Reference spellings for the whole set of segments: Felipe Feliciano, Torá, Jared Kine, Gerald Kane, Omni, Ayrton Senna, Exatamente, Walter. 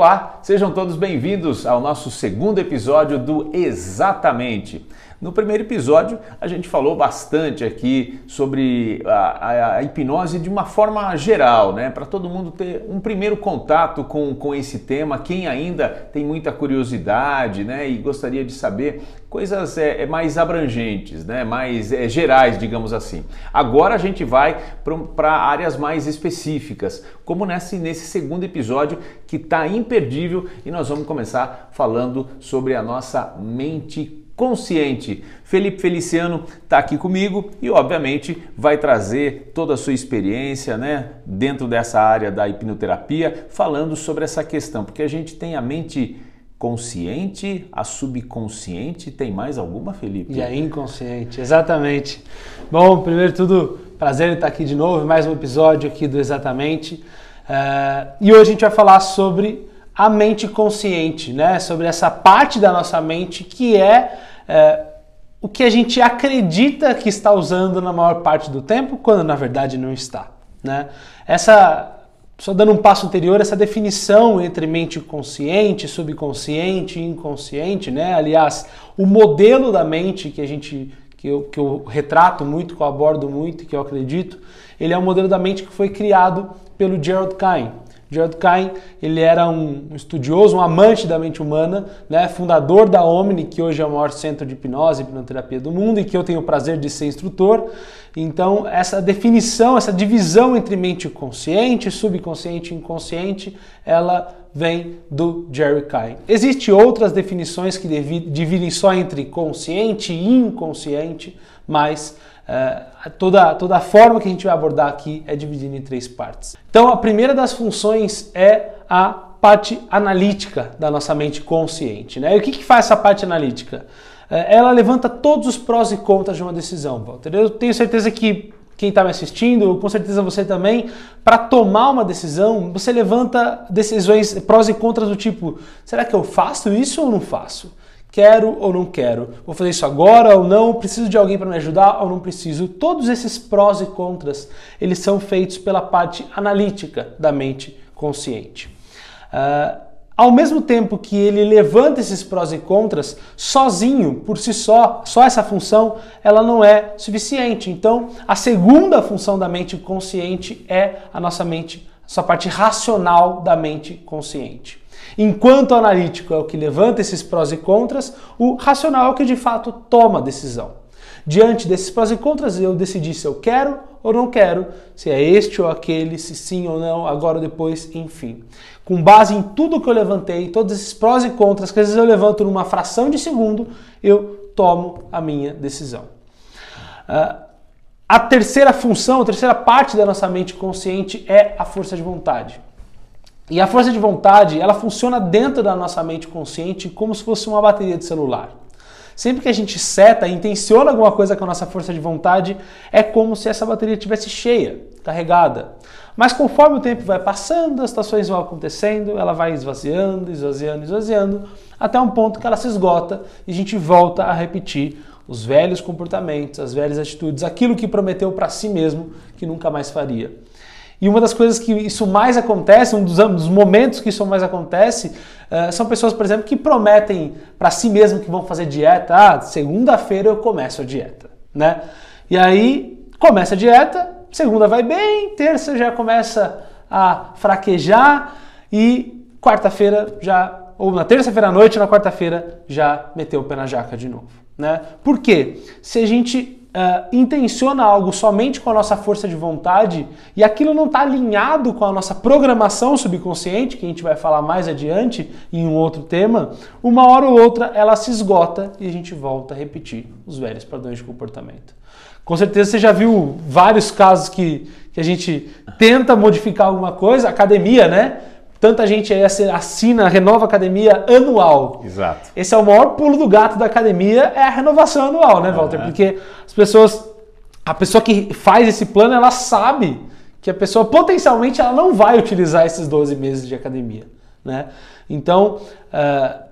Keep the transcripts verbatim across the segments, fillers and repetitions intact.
Olá, sejam todos bem-vindos ao nosso segundo episódio do Exatamente. No primeiro episódio, a gente falou bastante aqui sobre a, a, a hipnose de uma forma geral, né? Para todo mundo ter um primeiro contato com, com esse tema, quem ainda tem muita curiosidade, né? E gostaria de saber coisas é, mais abrangentes, né? Mais é, gerais, digamos assim. Agora a gente vai para áreas mais específicas, como nesse, nesse segundo episódio que está imperdível, e nós vamos começar falando sobre a nossa mente consciente. Felipe Feliciano está aqui comigo e, obviamente, vai trazer toda a sua experiência, né, dentro dessa área da hipnoterapia, falando sobre essa questão, porque a gente tem a mente consciente, a subconsciente, tem mais alguma, Felipe? E a inconsciente, exatamente. Bom, primeiro de tudo, prazer em estar aqui de novo, mais um episódio aqui do Exatamente. Uh, e hoje a gente vai falar sobre a mente consciente, né? Sobre essa parte da nossa mente que é, é o que a gente acredita que está usando na maior parte do tempo, quando na verdade não está, né? Essa, só dando um passo anterior, essa definição entre mente consciente, subconsciente e inconsciente, né? Aliás, o modelo da mente que a gente que eu, que eu retrato muito, que eu abordo muito, que eu acredito, ele é um modelo da mente que foi criado pelo Gerald Kane. Gerald Kane, ele era um estudioso, um amante da mente humana, né? Fundador da Omni, que hoje é o maior centro de hipnose e hipnoterapia do mundo e que eu tenho o prazer de ser instrutor. Então, essa definição, essa divisão entre mente consciente, subconsciente e inconsciente, ela vem do Jared Kine. Existem outras definições que dividem só entre consciente e inconsciente, mas uh, toda, toda a forma que a gente vai abordar aqui é dividida em três partes. Então, a primeira das funções é a parte analítica da nossa mente consciente, né? E o que que faz essa parte analítica? Uh, ela levanta todos os prós e contras de uma decisão, Walter. Eu tenho certeza que quem está me assistindo, com certeza você também, para tomar uma decisão, você levanta decisões, prós e contras do tipo, será que eu faço isso ou não faço? Quero ou não quero? Vou fazer isso agora ou não? Preciso de alguém para me ajudar ou não preciso? Todos esses prós e contras, eles são feitos pela parte analítica da mente consciente. Uh, Ao mesmo tempo que ele levanta esses prós e contras, sozinho, por si só, só essa função, ela não é suficiente. Então, a segunda função da mente consciente é a nossa mente, a sua parte racional da mente consciente. Enquanto o analítico é o que levanta esses prós e contras, o racional é o que de fato toma a decisão. Diante desses prós e contras, eu decidi se eu quero ou não quero, se é este ou aquele, se sim ou não, agora ou depois, enfim. Com base em tudo que eu levantei, todos esses prós e contras, que às vezes eu levanto numa fração de segundo, eu tomo a minha decisão. Uh, a terceira função, a terceira parte da nossa mente consciente é a força de vontade. E a força de vontade, ela funciona dentro da nossa mente consciente como se fosse uma bateria de celular. Sempre que a gente seta, intenciona alguma coisa com a nossa força de vontade, é como se essa bateria estivesse cheia, carregada. Mas conforme o tempo vai passando, as situações vão acontecendo, ela vai esvaziando, esvaziando, esvaziando, até um ponto que ela se esgota e a gente volta a repetir os velhos comportamentos, as velhas atitudes, aquilo que prometeu para si mesmo que nunca mais faria. E uma das coisas que isso mais acontece, um dos momentos que isso mais acontece, são pessoas, por exemplo, que prometem para si mesmo que vão fazer dieta. Ah, segunda-feira eu começo a dieta, né? E aí, começa a dieta, segunda vai bem, terça já começa a fraquejar e quarta-feira já, ou na terça-feira à noite, na quarta-feira já meteu o pé na jaca de novo, né? Por quê? Se a gente Uh, intenciona algo somente com a nossa força de vontade e aquilo não está alinhado com a nossa programação subconsciente, que a gente vai falar mais adiante em um outro tema, uma hora ou outra ela se esgota e a gente volta a repetir os velhos padrões de comportamento. Com certeza você já viu vários casos que, que a gente tenta modificar alguma coisa, academia, né? Tanta gente aí assina, renova a academia anual. Exato. Esse é o maior pulo do gato da academia, é a renovação anual, né, Walter? É. Porque as pessoas, a pessoa que faz esse plano, ela sabe que a pessoa potencialmente ela não vai utilizar esses doze meses de academia, né? Então, uh,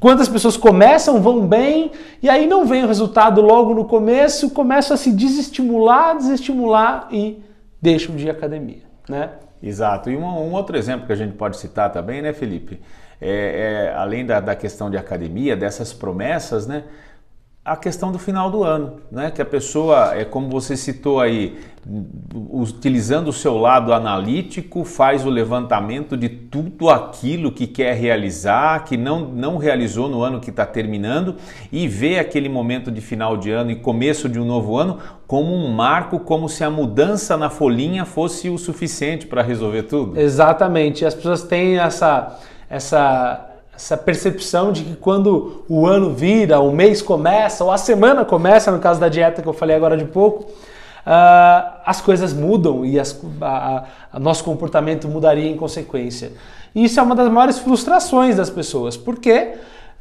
quantas pessoas começam, vão bem, e aí não vem o resultado logo no começo, começam a se desestimular, desestimular e deixam de ir à academia, né? Exato. E um, um outro exemplo que a gente pode citar também, né, Felipe? É, é, além da, da questão de academia, dessas promessas, né? A questão do final do ano, né? Que a pessoa, é como você citou aí, utilizando o seu lado analítico, faz o levantamento de tudo aquilo que quer realizar, que não, não realizou no ano que está terminando, e vê aquele momento de final de ano e começo de um novo ano como um marco, como se a mudança na folhinha fosse o suficiente para resolver tudo. Exatamente. As pessoas têm essa... essa... essa percepção de que quando o ano vira, o mês começa, ou a semana começa, no caso da dieta que eu falei agora de pouco, uh, as coisas mudam e as, a, a nosso comportamento mudaria em consequência. E isso é uma das maiores frustrações das pessoas, porque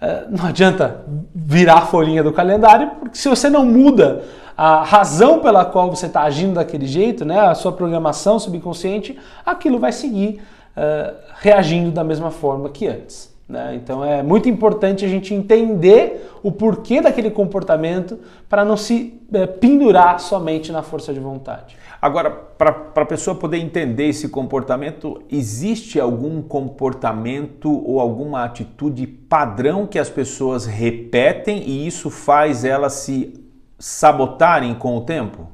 uh, não adianta virar a folhinha do calendário, porque se você não muda a razão pela qual você está agindo daquele jeito, né, a sua programação subconsciente, aquilo vai seguir uh, reagindo da mesma forma que antes. Então é muito importante a gente entender o porquê daquele comportamento para não se pendurar somente na força de vontade. Agora, para a pessoa poder entender esse comportamento, existe algum comportamento ou alguma atitude padrão que as pessoas repetem e isso faz elas se sabotarem com o tempo?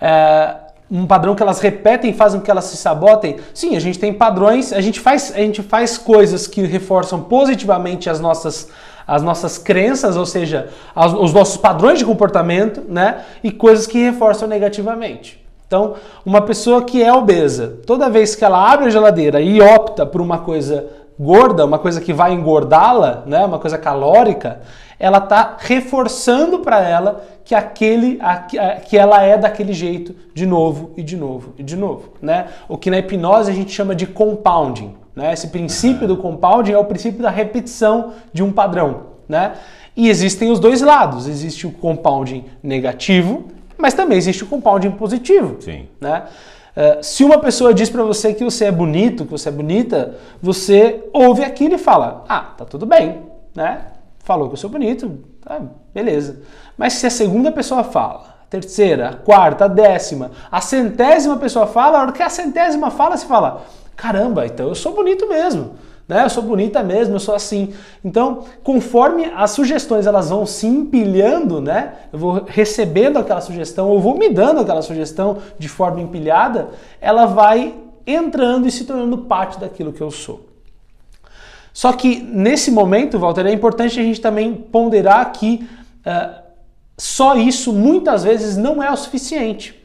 É... Um padrão que elas repetem, fazem com que elas se sabotem? Sim, a gente tem padrões, a gente faz, a gente faz coisas que reforçam positivamente as nossas, as nossas crenças, ou seja, as, os nossos padrões de comportamento, né? E coisas que reforçam negativamente. Então, uma pessoa que é obesa, toda vez que ela abre a geladeira e opta por uma coisa gorda, uma coisa que vai engordá-la, né? Uma coisa calórica, ela está reforçando para ela que, aquele, a, que ela é daquele jeito de novo e de novo e de novo, né? O que na hipnose a gente chama de compounding, né? Esse princípio do compounding é o princípio da repetição de um padrão, né? E existem os dois lados, existe o compounding negativo, mas também existe o compounding positivo, sim, né? Uh, se uma pessoa diz para você que você é bonito, que você é bonita, você ouve aquilo e fala, ah, tá tudo bem, né? Falou que eu sou bonito, tá, beleza. Mas se a segunda pessoa fala, a terceira, a quarta, a décima, a centésima pessoa fala, a hora que a centésima fala, você fala, caramba, então eu sou bonito mesmo, né? Eu sou bonita mesmo, eu sou assim. Então, conforme as sugestões elas vão se empilhando, né? Eu vou recebendo aquela sugestão, eu vou me dando aquela sugestão de forma empilhada, ela vai entrando e se tornando parte daquilo que eu sou. Só que nesse momento, Walter, é importante a gente também ponderar que uh, só isso muitas vezes não é o suficiente.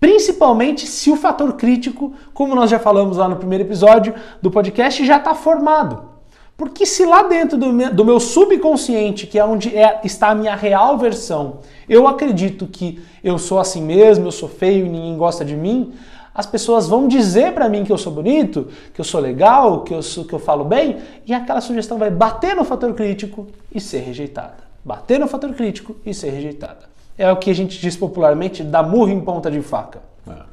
Principalmente se o fator crítico, como nós já falamos lá no primeiro episódio do podcast, já está formado. Porque se lá dentro do meu, do meu subconsciente, que é onde é, está a minha real versão, eu acredito que eu sou assim mesmo, eu sou feio e ninguém gosta de mim, as pessoas vão dizer para mim que eu sou bonito, que eu sou legal, que eu, sou, que eu falo bem, e aquela sugestão vai bater no fator crítico e ser rejeitada. Bater no fator crítico e ser rejeitada. É o que a gente diz popularmente, dar murro em ponta de faca. É.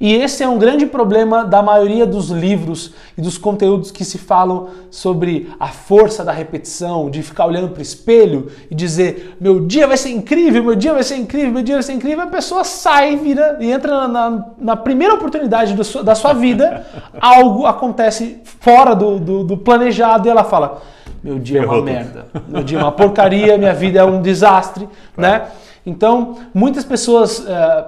E esse é um grande problema da maioria dos livros e dos conteúdos que se falam sobre a força da repetição, de ficar olhando para o espelho e dizer, meu dia vai ser incrível, meu dia vai ser incrível, meu dia vai ser incrível, a pessoa sai, vira e entra na, na, na primeira oportunidade do su, da sua vida, algo acontece fora do, do, do planejado e ela fala, meu dia é uma merda, meu dia é uma porcaria, minha vida é um desastre, né? Então, muitas pessoas uh,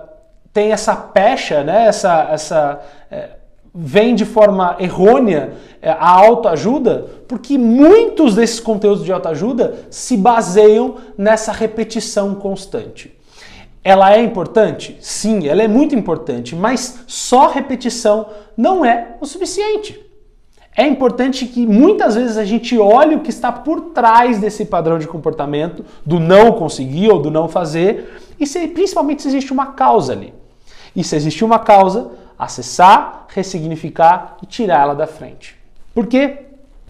têm essa pecha, né? Essa, essa, é, vem de forma errônea é, a autoajuda, porque muitos desses conteúdos de autoajuda se baseiam nessa repetição constante. Ela é importante? Sim, ela é muito importante, mas só repetição não é o suficiente. É importante que muitas vezes a gente olhe o que está por trás desse padrão de comportamento, do não conseguir ou do não fazer, e se, principalmente se existe uma causa ali. E se existe uma causa, acessar, ressignificar e tirar ela da frente. Porque,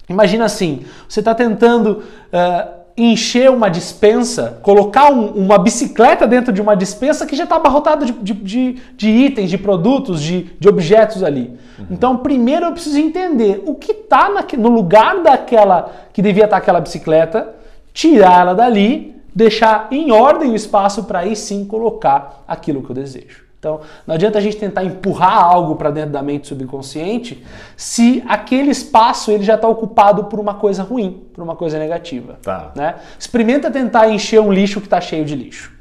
imagina assim, você está tentando uh, encher uma dispensa, colocar um, uma bicicleta dentro de uma dispensa que já está abarrotada de, de, de, de itens, de produtos, de, de objetos ali. Então, primeiro eu preciso entender o que está no lugar daquela que devia estar aquela bicicleta, tirar ela dali, deixar em ordem o espaço para aí sim colocar aquilo que eu desejo. Então, não adianta a gente tentar empurrar algo para dentro da mente subconsciente se aquele espaço ele já está ocupado por uma coisa ruim, por uma coisa negativa. Tá. Né? Experimenta tentar encher um lixo que está cheio de lixo.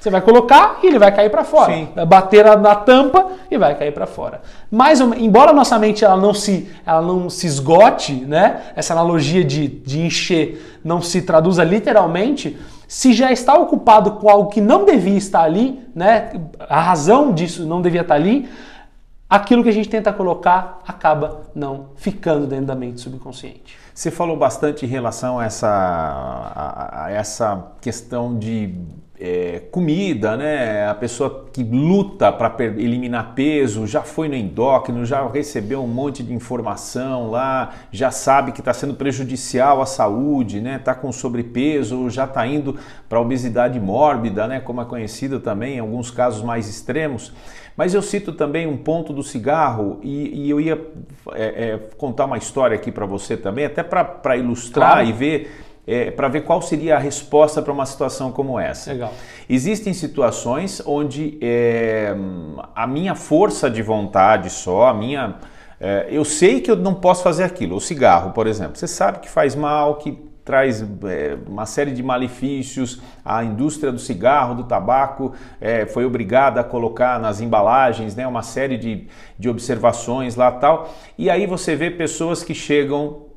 Você vai colocar e ele vai cair para fora. Sim. Vai bater na tampa e vai cair para fora. Mas, embora a nossa mente ela não, se, ela não se esgote, né? Essa analogia de, de encher não se traduza literalmente... Se já está ocupado com algo que não devia estar ali, né? A razão disso não devia estar ali, aquilo que a gente tenta colocar acaba não ficando dentro da mente subconsciente. Você falou bastante em relação a essa, a, a essa questão de é, comida, né? A pessoa que luta para eliminar peso, já foi no endócrino, já recebeu um monte de informação lá, já sabe que está sendo prejudicial à saúde, né? Está com sobrepeso, já está indo para obesidade mórbida, né? Como é conhecida também, em alguns casos mais extremos. Mas eu cito também um ponto do cigarro e, e eu ia é, é, contar uma história aqui para você também, até para ilustrar claro. e ver... É, para ver qual seria a resposta para uma situação como essa. Legal. Existem situações onde é, a minha força de vontade só, a minha, é, eu sei que eu não posso fazer aquilo. O cigarro, por exemplo, você sabe que faz mal, que traz é, uma série de malefícios. A indústria do cigarro, do tabaco, é, foi obrigada a colocar nas embalagens, né, uma série de, de observações lá tal. E aí você vê pessoas que chegam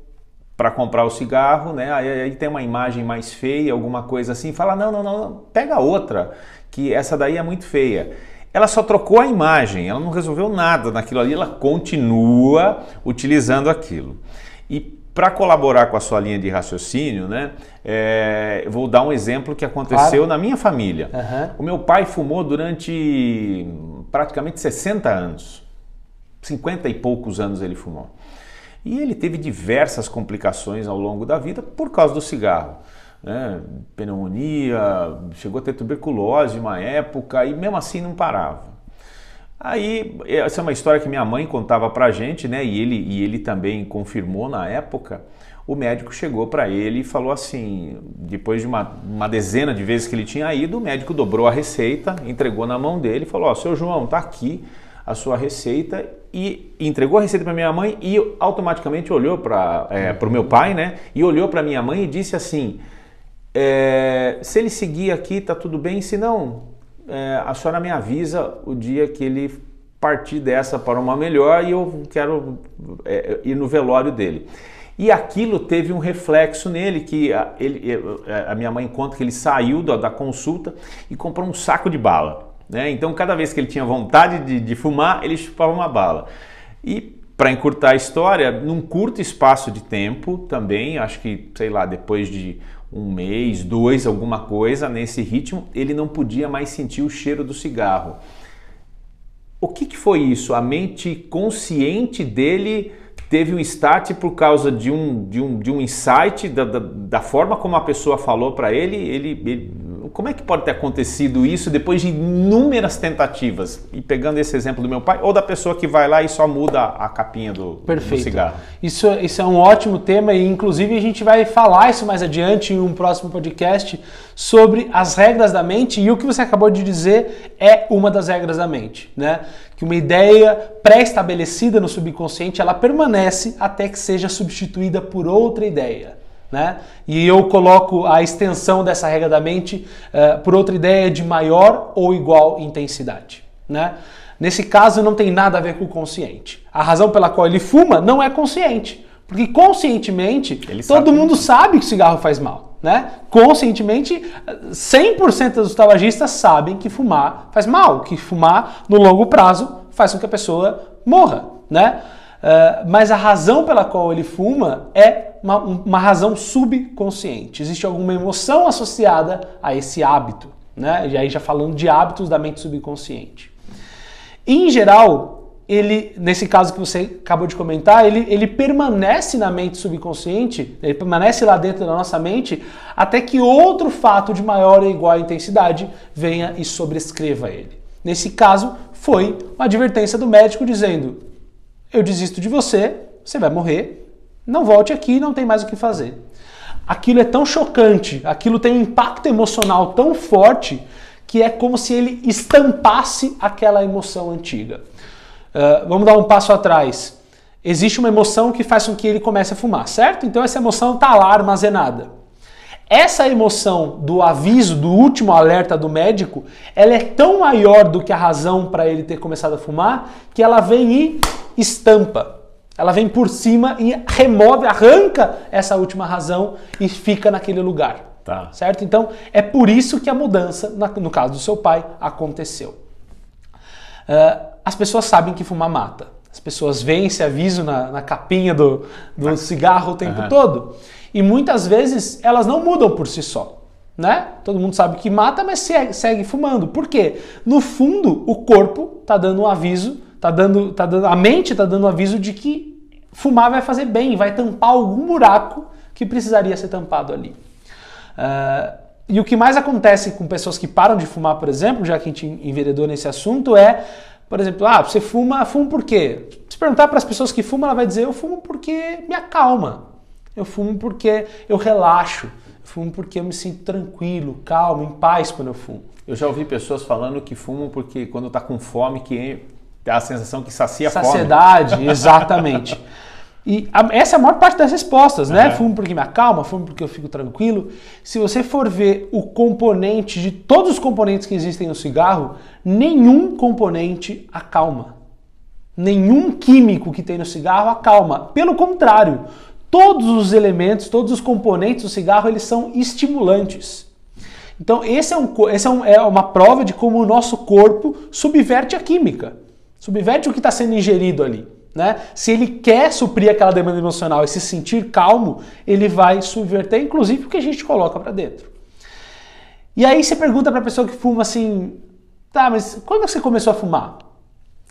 para comprar o cigarro, né? Aí, aí tem uma imagem mais feia, alguma coisa assim, fala, não, não, não, pega outra, que essa daí é muito feia. Ela só trocou a imagem, ela não resolveu nada naquilo ali, ela continua utilizando aquilo. E para colaborar com a sua linha de raciocínio, né? É, vou dar um exemplo que aconteceu claro. na minha família. Uhum. O meu pai fumou durante praticamente sessenta anos, cinquenta e poucos anos ele fumou. E ele teve diversas complicações ao longo da vida por causa do cigarro, né? Pneumonia, chegou a ter tuberculose uma época e mesmo assim não parava. Aí, essa é uma história que minha mãe contava pra gente, né? E ele, e ele também confirmou na época. O médico chegou para ele e falou assim, depois de uma, uma dezena de vezes que ele tinha ido, o médico dobrou a receita, entregou na mão dele e falou, ó, seu João, tá aqui a sua receita, e entregou a receita para minha mãe e automaticamente olhou para é, o meu pai, né? E olhou para minha mãe e disse assim, é, se ele seguir aqui tá tudo bem, se não, é, a senhora me avisa o dia que ele partir dessa para uma melhor e eu quero é, ir no velório dele. E aquilo teve um reflexo nele, que a, ele, a minha mãe conta que ele saiu da, da consulta e comprou um saco de bala. Né? Então, cada vez que ele tinha vontade de, de fumar, ele chupava uma bala. E, para encurtar a história, num curto espaço de tempo também, acho que, sei lá, depois de um mês, dois, alguma coisa, nesse ritmo, ele não podia mais sentir o cheiro do cigarro. O que, que foi isso? A mente consciente dele teve um start por causa de um, de um, de um insight, da, da, da forma como a pessoa falou para ele, ele, ele... Como é que pode ter acontecido isso depois de inúmeras tentativas? E pegando esse exemplo do meu pai, ou da pessoa que vai lá e só muda a capinha do, Perfeito. do cigarro. Isso, isso é um ótimo tema e, inclusive, a gente vai falar isso mais adiante em um próximo podcast sobre as regras da mente, e o que você acabou de dizer é uma das regras da mente, né? Que uma ideia pré-estabelecida no subconsciente, ela permanece até que seja substituída por outra ideia. Né? E eu coloco a extensão dessa regra da mente uh, por outra ideia de maior ou igual intensidade. Né? Nesse caso não tem nada a ver com o consciente. A razão pela qual ele fuma não é consciente, porque conscientemente ele todo sabe. mundo sabe que cigarro faz mal. Né? Conscientemente, cem por cento dos tabagistas sabem que fumar faz mal, que fumar no longo prazo faz com que a pessoa morra. Né? Uh, mas a razão pela qual ele fuma é uma, uma razão subconsciente. Existe alguma emoção associada a esse hábito, né? E aí já falando de hábitos da mente subconsciente. Em geral, ele, nesse caso que você acabou de comentar, ele, ele permanece na mente subconsciente, ele permanece lá dentro da nossa mente, até que outro fato de maior ou igual intensidade venha e sobrescreva ele. Nesse caso, foi uma advertência do médico dizendo... Eu desisto de você, você vai morrer, não volte aqui, não tem mais o que fazer. Aquilo é tão chocante, aquilo tem um impacto emocional tão forte que é como se ele estampasse aquela emoção antiga. Uh, vamos dar um passo atrás. Existe uma emoção que faz com que ele comece a fumar, certo? Então essa emoção está lá armazenada. Essa emoção do aviso, do último alerta do médico, ela é tão maior do que a razão para ele ter começado a fumar, que ela vem e estampa. Ela vem por cima e remove, arranca essa última razão e fica naquele lugar. Tá. Certo? Então é por isso que a mudança, no caso do seu pai, aconteceu. Uh, as pessoas sabem que fumar mata. As pessoas veem esse aviso na, na capinha do, do cigarro o tempo uhum. todo. E muitas vezes elas não mudam por si só. Né? Todo mundo sabe que mata, mas segue, segue fumando. Por quê? No fundo, o corpo está dando um aviso, tá dando, tá dando, a mente está dando um aviso de que fumar vai fazer bem, vai tampar algum buraco que precisaria ser tampado ali. Uh, e o que mais acontece com pessoas que param de fumar, por exemplo, já que a gente enveredou nesse assunto, é... Por exemplo, ah, você fuma, fuma por quê? Se perguntar para as pessoas que fumam, ela vai dizer, eu fumo porque me acalma, eu fumo porque eu relaxo, eu fumo porque eu me sinto tranquilo, calmo, em paz quando eu fumo. Eu já ouvi pessoas falando que fumam porque quando está com fome, que dá a sensação que sacia a fome. Saciedade, exatamente. E a, essa é a maior parte das respostas, né? Uhum. Fumo porque me acalma, fumo porque eu fico tranquilo. Se você for ver o componente, de todos os componentes que existem no cigarro, nenhum componente acalma. Nenhum químico que tem no cigarro acalma. Pelo contrário, todos os elementos, todos os componentes do cigarro, eles são estimulantes. Então esse é, um, esse é, um, é uma prova de como o nosso corpo subverte a química. Subverte o que está sendo ingerido ali. Né? Se ele quer suprir aquela demanda emocional e se sentir calmo, ele vai subverter, inclusive, o que a gente coloca para dentro. E aí você pergunta para a pessoa que fuma assim, tá, mas quando você começou a fumar?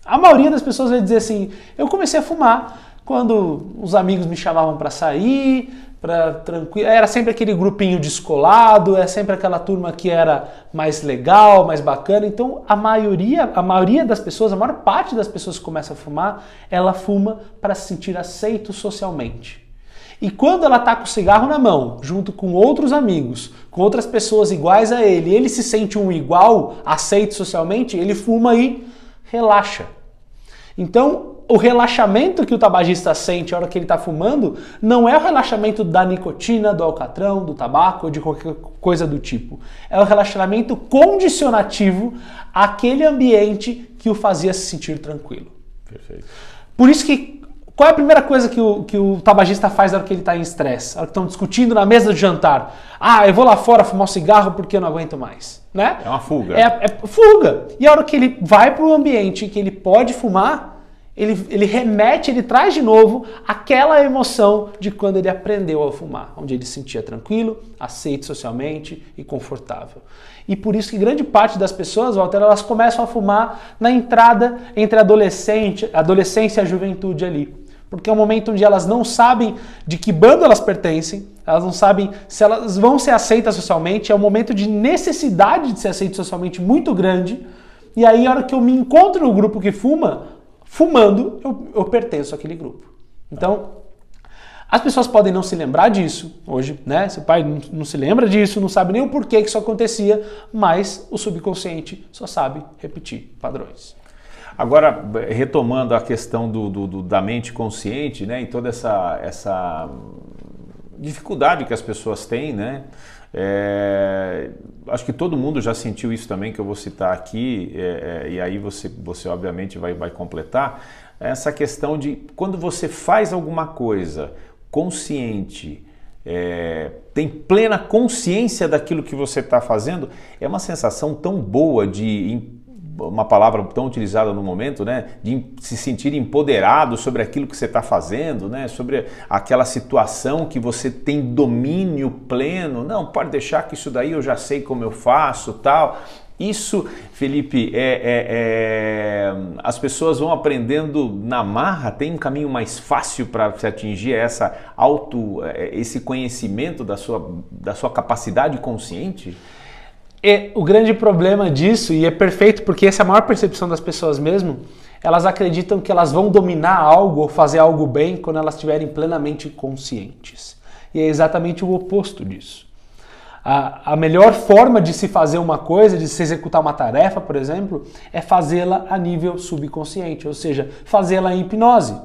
A maioria das pessoas vai dizer assim, eu comecei a fumar quando os amigos me chamavam para sair, para tranquilo, era sempre aquele grupinho descolado, era sempre aquela turma que era mais legal, mais bacana. Então a maioria, a maioria das pessoas, a maior parte das pessoas que começa a fumar, ela fuma para se sentir aceito socialmente. E quando ela tá com o cigarro na mão, junto com outros amigos, com outras pessoas iguais a ele, ele se sente um igual, aceito socialmente, ele fuma e relaxa. Então o relaxamento que o tabagista sente na hora que ele está fumando não é o relaxamento da nicotina, do alcatrão, do tabaco ou de qualquer coisa do tipo. É o relaxamento condicionativo àquele ambiente que o fazia se sentir tranquilo. Perfeito. Por isso que, qual é a primeira coisa que o, que o tabagista faz na hora que ele está em estresse? Na hora que estão discutindo na mesa de jantar. Ah, eu vou lá fora fumar um cigarro porque eu não aguento mais. Né? É uma fuga. É, é fuga. E a hora que ele vai para um ambiente que ele pode fumar, Ele, ele remete, ele traz de novo aquela emoção de quando ele aprendeu a fumar, onde ele se sentia tranquilo, aceito socialmente e confortável. E por isso que grande parte das pessoas, Walter, elas começam a fumar na entrada entre adolescente, adolescência e a juventude ali. Porque é um momento onde elas não sabem de que bando elas pertencem, elas não sabem se elas vão ser aceitas socialmente, é um momento de necessidade de ser aceito socialmente muito grande. E aí a hora que eu me encontro no grupo que fuma, fumando, eu, eu pertenço àquele grupo. Então, as pessoas podem não se lembrar disso hoje, né? Seu pai não, não se lembra disso, não sabe nem o porquê que isso acontecia, mas o subconsciente só sabe repetir padrões. Agora, retomando a questão do, do, do, da mente consciente, né? E toda essa, essa dificuldade que as pessoas têm, né? É, acho que todo mundo já sentiu isso também que eu vou citar aqui, é, é, e aí você, você obviamente vai, vai completar, essa questão de quando você faz alguma coisa consciente, é, tem plena consciência daquilo que você está fazendo, é uma sensação tão boa de... uma palavra tão utilizada no momento, né, de se sentir empoderado sobre aquilo que você está fazendo, né, sobre aquela situação que você tem domínio pleno. Não, pode deixar que isso daí eu já sei como eu faço, tal. Isso, Felipe, é, é, é, as pessoas vão aprendendo na marra. Tem um caminho mais fácil para se atingir essa auto, esse conhecimento da sua, da sua capacidade consciente? E o grande problema disso, e é perfeito porque essa é a maior percepção das pessoas mesmo, elas acreditam que elas vão dominar algo ou fazer algo bem quando elas estiverem plenamente conscientes. E é exatamente o oposto disso. A, a melhor forma de se fazer uma coisa, de se executar uma tarefa, por exemplo, é fazê-la a nível subconsciente, ou seja, fazê-la em hipnose.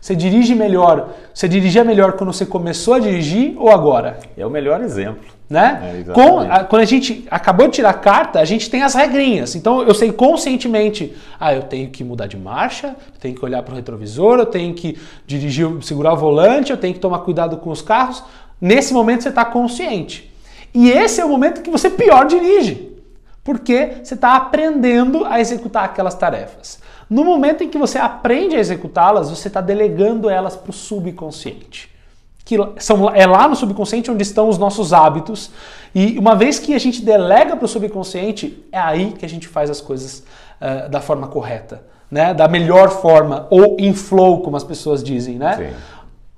Você dirige melhor, você dirigia melhor quando você começou a dirigir ou agora? É o melhor exemplo. Né? É, Com, a, quando a gente acabou de tirar a carta, a gente tem as regrinhas. Então eu sei conscientemente, ah, eu tenho que mudar de marcha, eu tenho que olhar para o retrovisor, eu tenho que dirigir, segurar o volante, eu tenho que tomar cuidado com os carros. Nesse momento você está consciente. E esse é o momento que você pior dirige, porque você está aprendendo a executar aquelas tarefas. No momento em que você aprende a executá-las, você está delegando elas para o subconsciente. Que são, é lá no subconsciente onde estão os nossos hábitos. E uma vez que a gente delega para o subconsciente, é aí que a gente faz as coisas uh, da forma correta, né? Da melhor forma, ou em flow, como as pessoas dizem, né? Sim.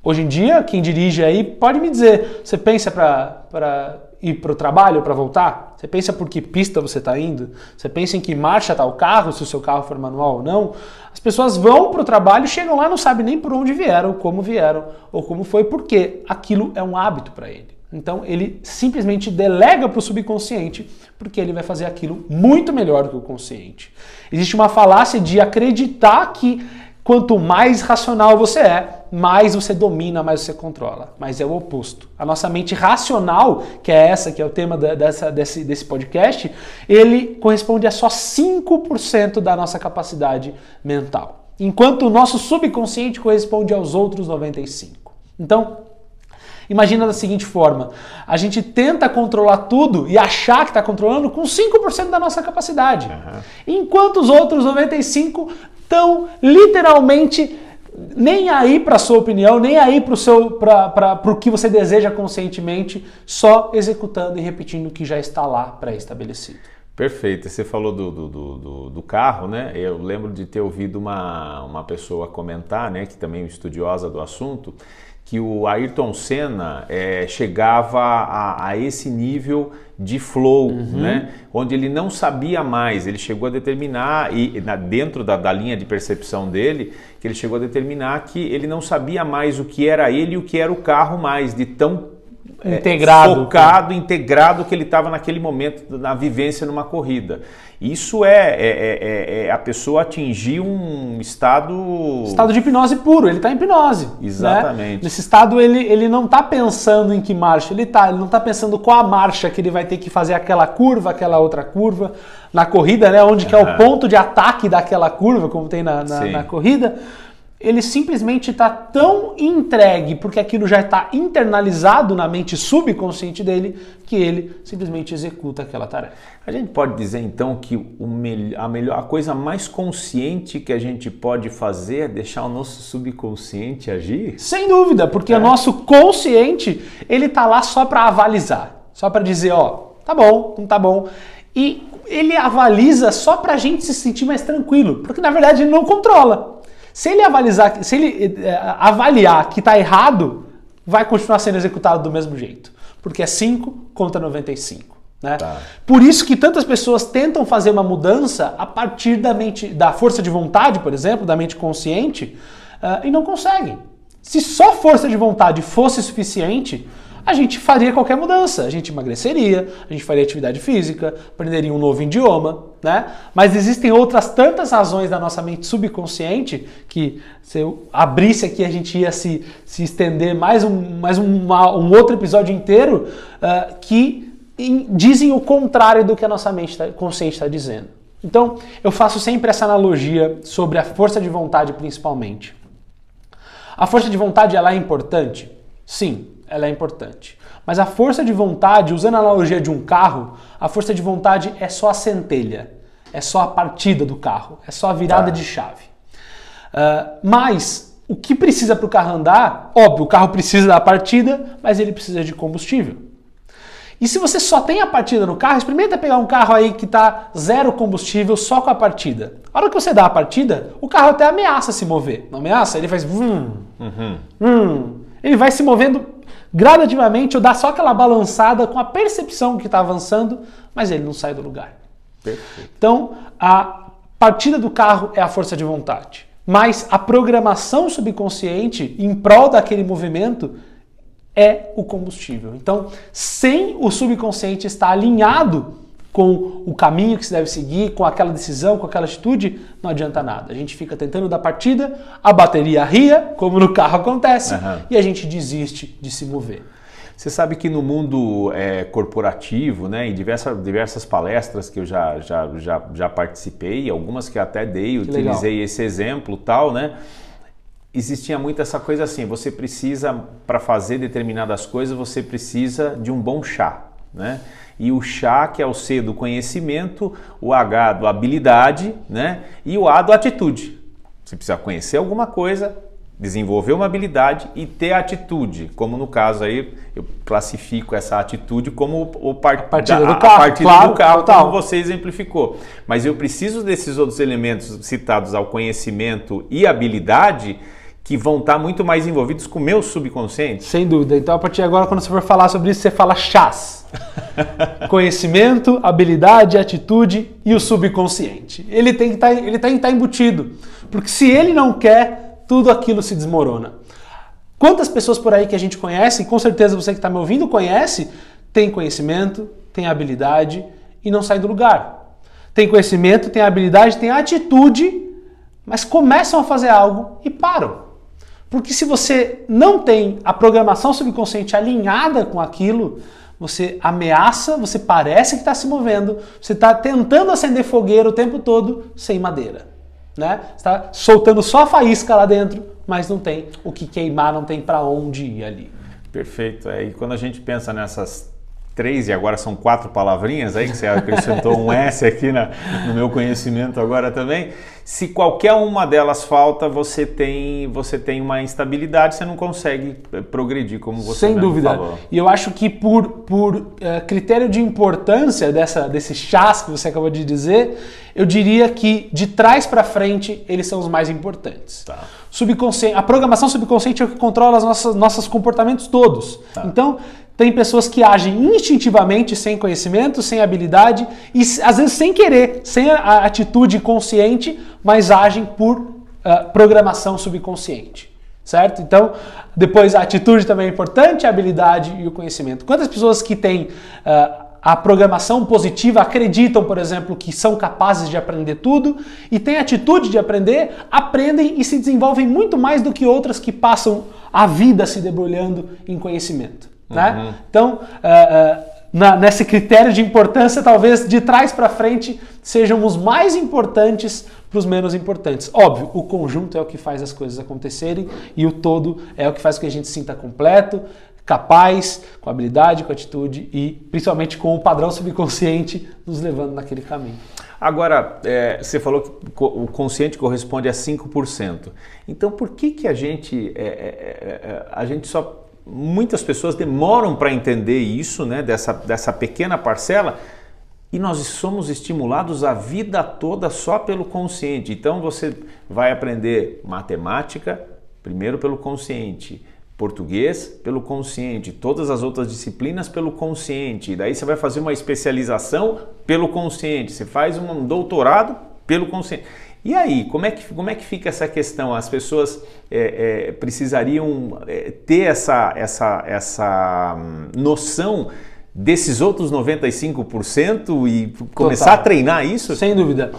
Hoje em dia, quem dirige aí pode me dizer, você pensa para ir para o trabalho, para voltar? Você pensa por que pista você está indo? Você pensa em que marcha está o carro, se o seu carro for manual ou não? As pessoas vão para o trabalho, chegam lá e não sabem nem por onde vieram, como vieram ou como foi, porque aquilo é um hábito para ele. Então ele simplesmente delega para o subconsciente, porque ele vai fazer aquilo muito melhor do que o consciente. Existe uma falácia de acreditar que quanto mais racional você é, mais você domina, mais você controla. Mas é o oposto. A nossa mente racional, que é essa, que é o tema da, dessa, desse, desse podcast, ele corresponde a só cinco por cento da nossa capacidade mental. Enquanto o nosso subconsciente corresponde aos outros noventa e cinco por cento. Então, imagina da seguinte forma. A gente tenta controlar tudo e achar que está controlando com cinco por cento da nossa capacidade. Uhum. Enquanto os outros noventa e cinco por cento estão literalmente nem aí para a sua opinião, nem aí para o que você deseja conscientemente, só executando e repetindo o que já está lá pré-estabelecido. Perfeito. Você falou do, do, do, do carro, né? Eu lembro de ter ouvido uma, uma pessoa comentar, né, que também é estudiosa do assunto, que o Ayrton Senna é, chegava a, a esse nível de flow, uhum. né? Onde ele não sabia mais, ele chegou a determinar, e na, dentro da, da linha de percepção dele, que ele chegou a determinar que ele não sabia mais o que era ele e o que era o carro mais, de tão É, integrado, focado, né? integrado que ele estava naquele momento, na vivência numa corrida. Isso é, é, é, é a pessoa atingir um estado... Estado de hipnose puro, ele está em hipnose. Exatamente. Né? Nesse estado ele, ele não está pensando em que marcha ele está, ele não está pensando qual a marcha que ele vai ter que fazer aquela curva, aquela outra curva, na corrida, né? Onde que é o ponto de ataque daquela curva, como tem na, na, na corrida. Ele simplesmente está tão entregue, porque aquilo já está internalizado na mente subconsciente dele, que ele simplesmente executa aquela tarefa. A gente pode dizer, então, que o me- a, melhor, a coisa mais consciente que a gente pode fazer é deixar o nosso subconsciente agir? Sem dúvida, porque é. o nosso consciente, ele está lá só para avalizar, só para dizer, ó, tá bom, não tá bom. E ele avaliza só para a gente se sentir mais tranquilo, porque, na verdade, ele não controla. Se ele, avalizar, se ele avaliar que está errado, vai continuar sendo executado do mesmo jeito. Porque é cinco contra noventa e cinco. Né? Tá. Por isso que tantas pessoas tentam fazer uma mudança a partir da, mente, da força de vontade, por exemplo, da mente consciente, uh, e não conseguem. Se só força de vontade fosse suficiente, a gente faria qualquer mudança. A gente emagreceria, a gente faria atividade física, aprenderia um novo idioma, né? Mas existem outras tantas razões da nossa mente subconsciente que se eu abrisse aqui a gente ia se, se estender mais, um, mais uma, um outro episódio inteiro uh, que in, dizem o contrário do que a nossa mente tá, consciente está dizendo. Então, eu faço sempre essa analogia sobre a força de vontade principalmente. A força de vontade, ela é importante? Sim. Ela é importante. Mas a força de vontade, usando a analogia de um carro, a força de vontade é só a centelha, é só a partida do carro, é só a virada ah. de chave. Uh, mas o que precisa para o carro andar? Óbvio, o carro precisa da partida, mas ele precisa de combustível. E se você só tem a partida no carro, experimenta pegar um carro aí que está zero combustível só com a partida. A hora que você dá a partida, o carro até ameaça se mover. Não ameaça? Ele faz... Vum, uhum. vum. Ele vai se movendo gradativamente, eu dá só aquela balançada com a percepção que está avançando, mas ele não sai do lugar. Perfeito. Então, a partida do carro é a força de vontade, mas a programação subconsciente em prol daquele movimento é o combustível. Então, sem o subconsciente estar alinhado com o caminho que se deve seguir, com aquela decisão, com aquela atitude, não adianta nada. A gente fica tentando dar partida, a bateria ria, como no carro acontece, uhum. e a gente desiste de se mover. Você sabe que no mundo é, corporativo, né, em diversa, diversas palestras que eu já, já, já, já participei, algumas que até dei, que utilizei legal. Esse exemplo tal, né? Existia muito essa coisa assim, você precisa, para fazer determinadas coisas, você precisa de um bom chá, né? E o chá, que é o C do conhecimento, o H do habilidade, né? E o A do atitude. Você precisa conhecer alguma coisa, desenvolver uma habilidade e ter atitude, como no caso aí, eu classifico essa atitude como o par a partida da, do carro, a partida claro, do carro como você exemplificou. Mas eu preciso desses outros elementos citados ao conhecimento e habilidade que vão estar muito mais envolvidos com o meu subconsciente. Sem dúvida. Então, a partir de agora, quando você for falar sobre isso, você fala chás. Conhecimento, habilidade, atitude e o subconsciente. Ele tem que tá, ele tem que estar embutido. Porque se ele não quer, tudo aquilo se desmorona. Quantas pessoas por aí que a gente conhece, com certeza você que está me ouvindo conhece, tem conhecimento, tem habilidade e não sai do lugar. Tem conhecimento, tem habilidade, tem atitude, mas começam a fazer algo e param. Porque se você não tem a programação subconsciente alinhada com aquilo, você ameaça, você parece que está se movendo, você está tentando acender fogueira o tempo todo sem madeira, né? Você está soltando só a faísca lá dentro, mas não tem o que queimar, não tem para onde ir ali. Perfeito. É, e quando a gente pensa nessas três, e agora são quatro palavrinhas aí, que você acrescentou um S aqui na, no meu conhecimento agora também. Se qualquer uma delas falta, você tem, você tem uma instabilidade, você não consegue progredir como você Sem dúvida. Falou. E eu acho que por, por uh, critério de importância dessa, desse chás que você acabou de dizer, eu diria que de trás para frente eles são os mais importantes. Tá. Subconsciente, a programação subconsciente é o que controla os nossos, nossos comportamentos todos. Tá. Então, tem pessoas que agem instintivamente, sem conhecimento, sem habilidade e às vezes sem querer, sem a atitude consciente, mas agem por uh, programação subconsciente, certo? Então, depois a atitude também é importante, a habilidade e o conhecimento. Quantas pessoas que têm uh, a programação positiva acreditam, por exemplo, que são capazes de aprender tudo e têm a atitude de aprender, aprendem e se desenvolvem muito mais do que outras que passam a vida se debulhando em conhecimento. Né? Uhum. Então, uh, uh, na, nesse critério de importância, talvez de trás para frente sejam os mais importantes para os menos importantes. Óbvio, o conjunto é o que faz as coisas acontecerem e o todo é o que faz com que a gente se sinta completo, capaz, com habilidade, com atitude e principalmente com o padrão subconsciente nos levando naquele caminho. Agora, é, você falou que o consciente corresponde a cinco por cento. Então, por que que a gente, é, é, é, a gente só... Muitas pessoas demoram para entender isso, né, dessa, dessa pequena parcela, e nós somos estimulados a vida toda só pelo consciente. Então você vai aprender matemática primeiro pelo consciente, português pelo consciente, todas as outras disciplinas pelo consciente, e daí você vai fazer uma especialização pelo consciente, você faz um doutorado pelo consciente. E aí, como é que, como é que fica essa questão? As pessoas é, é, precisariam é, ter essa, essa, essa noção desses outros noventa e cinco por cento e começar Total. A treinar isso? Sem dúvida.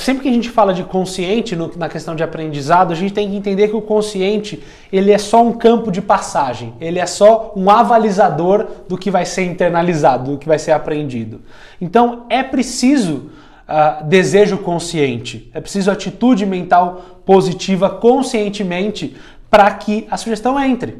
Sempre que a gente fala de consciente no, na questão de aprendizado, a gente tem que entender que o consciente ele é só um campo de passagem, ele é só um avalizador do que vai ser internalizado, do que vai ser aprendido. Então, é preciso... Uh, desejo consciente. É preciso atitude mental positiva conscientemente para que a sugestão entre,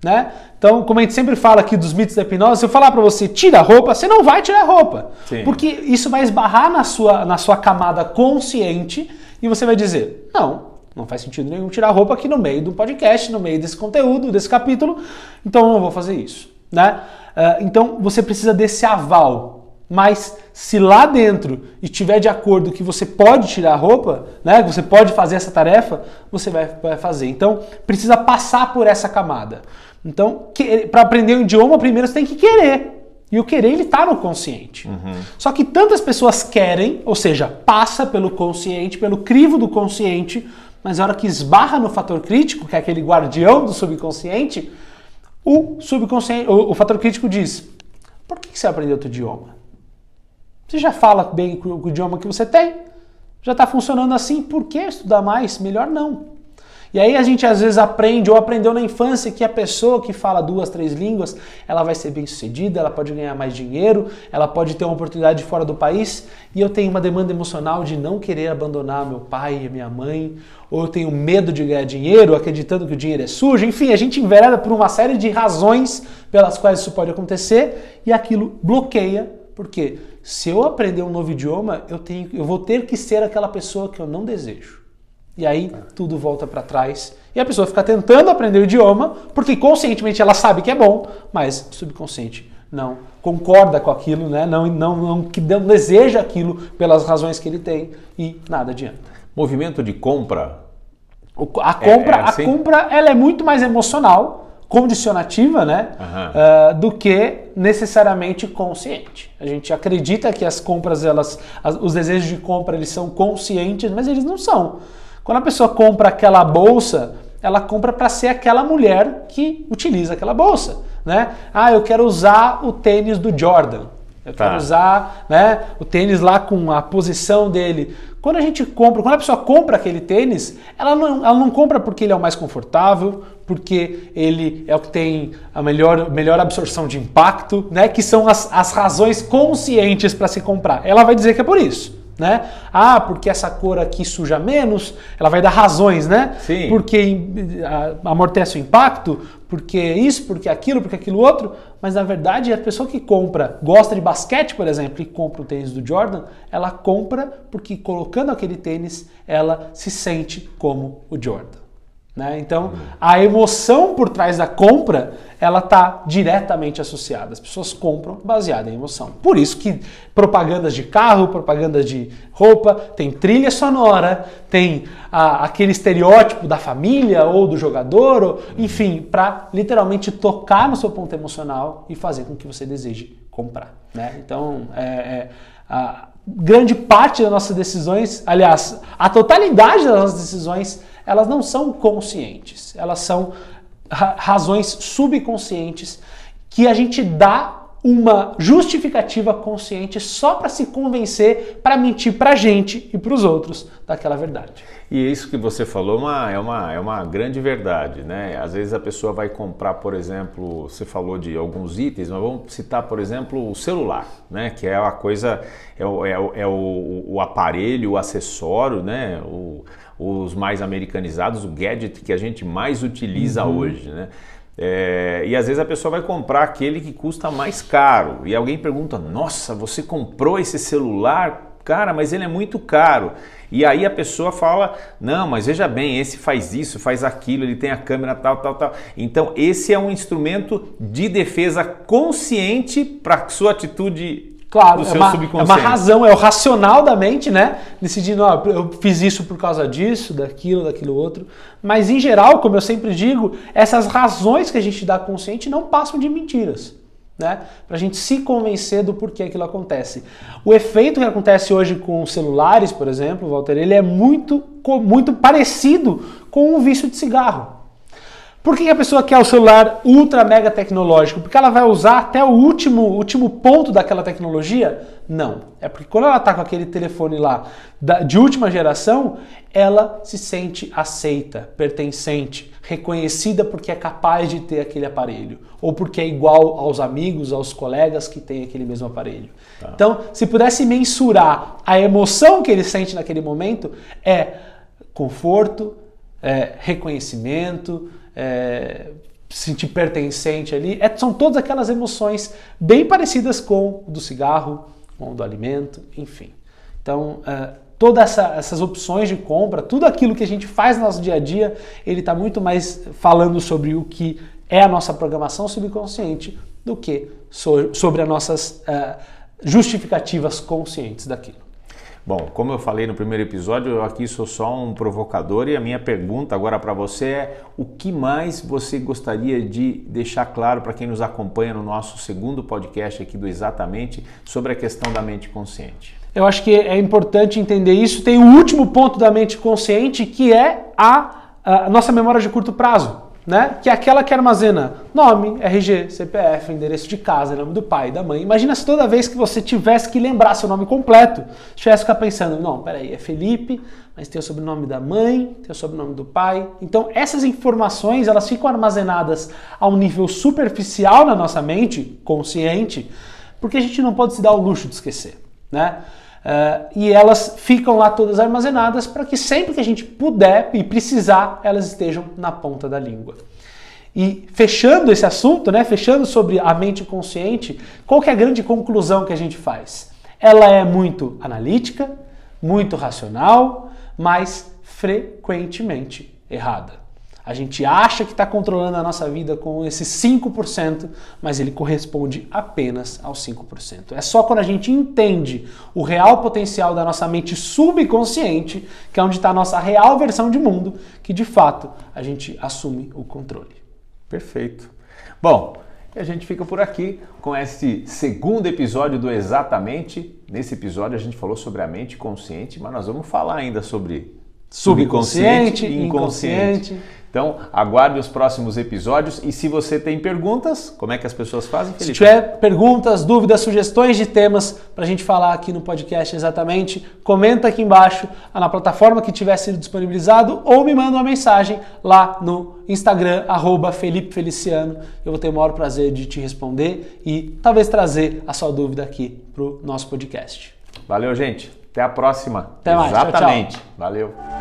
né? Então, como a gente sempre fala aqui dos mitos da hipnose, se eu falar para você, tira a roupa, você não vai tirar a roupa. Sim. Porque isso vai esbarrar na sua, na sua camada consciente e você vai dizer, não, não faz sentido nenhum tirar a roupa aqui no meio do podcast, no meio desse conteúdo, desse capítulo, então eu não vou fazer isso, né? Uh, então, você precisa desse aval. Mas se lá dentro estiver de acordo que você pode tirar a roupa, né, que você pode fazer essa tarefa, você vai, vai fazer. Então, precisa passar por essa camada. Então, para aprender um idioma, primeiro você tem que querer. E o querer, ele está no consciente. Uhum. Só que tantas pessoas querem, ou seja, passa pelo consciente, pelo crivo do consciente, mas a hora que esbarra no fator crítico, que é aquele guardião do subconsciente, O subconsciente, o, o fator crítico diz, por que você aprendeu outro idioma? Você já fala bem com o idioma que você tem, já está funcionando assim, por que estudar mais? Melhor não. E aí a gente às vezes aprende ou aprendeu na infância que a pessoa que fala duas, três línguas, ela vai ser bem sucedida, ela pode ganhar mais dinheiro, ela pode ter uma oportunidade fora do país, e eu tenho uma demanda emocional de não querer abandonar meu pai e minha mãe, ou eu tenho medo de ganhar dinheiro, acreditando que o dinheiro é sujo, enfim, a gente envereda por uma série de razões pelas quais isso pode acontecer, e aquilo bloqueia, porque se eu aprender um novo idioma, eu, tenho, eu vou ter que ser aquela pessoa que eu não desejo. E aí tudo volta para trás e a pessoa fica tentando aprender o idioma porque conscientemente ela sabe que é bom, mas subconsciente não concorda com aquilo, né? não, não, não, que não deseja aquilo pelas razões que ele tem e nada adianta. Movimento de compra? A compra, é, é assim? A compra ela é muito mais emocional, condicionativa, né? Uhum. Uh, do que necessariamente consciente. A gente acredita que as compras, elas, as, os desejos de compra eles são conscientes, mas eles não são. Quando a pessoa compra aquela bolsa, ela compra para ser aquela mulher que utiliza aquela bolsa, né? Ah, eu quero usar o tênis do Jordan. Eu tá. quero usar, né, o tênis lá com a posição dele. Quando a gente compra, quando a pessoa compra aquele tênis, ela não, ela não compra porque ele é o mais confortável, porque ele é o que tem a melhor, melhor absorção de impacto, né? Que são as, as razões conscientes para se comprar. Ela vai dizer que é por isso. Né? Ah, porque essa cor aqui suja menos, ela vai dar razões, né? Sim. Porque amortece o impacto, porque isso, porque aquilo, porque aquilo outro, mas na verdade a pessoa que compra, gosta de basquete, por exemplo, e compra o tênis do Jordan, ela compra porque colocando aquele tênis, ela se sente como o Jordan. Né? Então, a emoção por trás da compra, ela está diretamente associada. As pessoas compram baseada em emoção. Por isso que propagandas de carro, propagandas de roupa, tem trilha sonora, tem a, aquele estereótipo da família ou do jogador, ou, enfim, para literalmente tocar no seu ponto emocional e fazer com que você deseje comprar. Né? Então, é, é, a grande parte das nossas decisões, aliás, a totalidade das nossas decisões, elas não são conscientes, elas são ra- razões subconscientes que a gente dá uma justificativa consciente só para se convencer, para mentir para a gente e para os outros daquela verdade. E isso que você falou uma, é, uma, é uma grande verdade, né? Às vezes a pessoa vai comprar, por exemplo, você falou de alguns itens, mas vamos citar, por exemplo, o celular, né? Que é a coisa, é o, é o, é o, o aparelho, o acessório, né? O, os mais americanizados, o gadget que a gente mais utiliza uhum. hoje, né? É, e às vezes a pessoa vai comprar aquele que custa mais caro e alguém pergunta, nossa, você comprou esse celular? Cara, mas ele é muito caro. E aí a pessoa fala, não, mas veja bem, esse faz isso, faz aquilo, ele tem a câmera tal, tal, tal. Então esse é um instrumento de defesa consciente para sua atitude. Claro, é uma, é uma razão, é o racional da mente, né? Decidindo, ó, eu fiz isso por causa disso, daquilo, daquilo outro. Mas em geral, como eu sempre digo, essas razões que a gente dá consciente não passam de mentiras, né? Pra gente se convencer do porquê aquilo acontece. O efeito que acontece hoje com celulares, por exemplo, Walter, ele é muito, muito parecido com um vício de cigarro. Por que a pessoa quer o celular ultra mega tecnológico? Porque ela vai usar até o último, último ponto daquela tecnologia? Não. É porque quando ela está com aquele telefone lá de última geração, ela se sente aceita, pertencente, reconhecida porque é capaz de ter aquele aparelho. Ou porque é igual aos amigos, aos colegas que têm aquele mesmo aparelho. Tá. Então, se pudesse mensurar a emoção que ele sente naquele momento, é conforto, é reconhecimento, É, sentir pertencente ali, é, são todas aquelas emoções bem parecidas com o do cigarro, com o do alimento, enfim. Então, uh, todas essa, essas opções de compra, tudo aquilo que a gente faz no nosso dia a dia, ele está muito mais falando sobre o que é a nossa programação subconsciente do que so, sobre as nossas uh, justificativas conscientes daquilo. Bom, como eu falei no primeiro episódio, eu aqui sou só um provocador e a minha pergunta agora para você é o que mais você gostaria de deixar claro para quem nos acompanha no nosso segundo podcast aqui do Exatamente sobre a questão da mente consciente? Eu acho que é importante entender isso. Tem o último ponto da mente consciente que é a, a nossa memória de curto prazo. né? Que é aquela que armazena nome, R G, C P F, endereço de casa, nome do pai, da mãe. Imagina se toda vez que você tivesse que lembrar seu nome completo, você tivesse que ficar pensando, não, peraí, é Felipe, mas tem o sobrenome da mãe, tem o sobrenome do pai. Então essas informações, elas ficam armazenadas a um nível superficial na nossa mente, consciente, porque a gente não pode se dar o luxo de esquecer, né? Uh, e elas ficam lá todas armazenadas para que sempre que a gente puder e precisar, elas estejam na ponta da língua. E fechando esse assunto, né, fechando sobre a mente consciente, qual que é a grande conclusão que a gente faz? Ela é muito analítica, muito racional, mas frequentemente errada. A gente acha que está controlando a nossa vida com esses cinco por cento, mas ele corresponde apenas aos cinco por cento. É só quando a gente entende o real potencial da nossa mente subconsciente, que é onde está a nossa real versão de mundo, que de fato a gente assume o controle. Perfeito. Bom, a gente fica por aqui com esse segundo episódio do Exatamente. Nesse episódio a gente falou sobre a mente consciente, mas nós vamos falar ainda sobre subconsciente e inconsciente. inconsciente. Então, aguarde os próximos episódios. E se você tem perguntas, como é que as pessoas fazem, Felipe? Se tiver perguntas, dúvidas, sugestões de temas para a gente falar aqui no podcast Exatamente, comenta aqui embaixo, na plataforma que tiver sido disponibilizado, ou me manda uma mensagem lá no Instagram, arroba Felipe Feliciano. Eu vou ter o maior prazer de te responder e talvez trazer a sua dúvida aqui para o nosso podcast. Valeu, gente. Até a próxima. Até mais. Exatamente. Tchau, tchau. Valeu.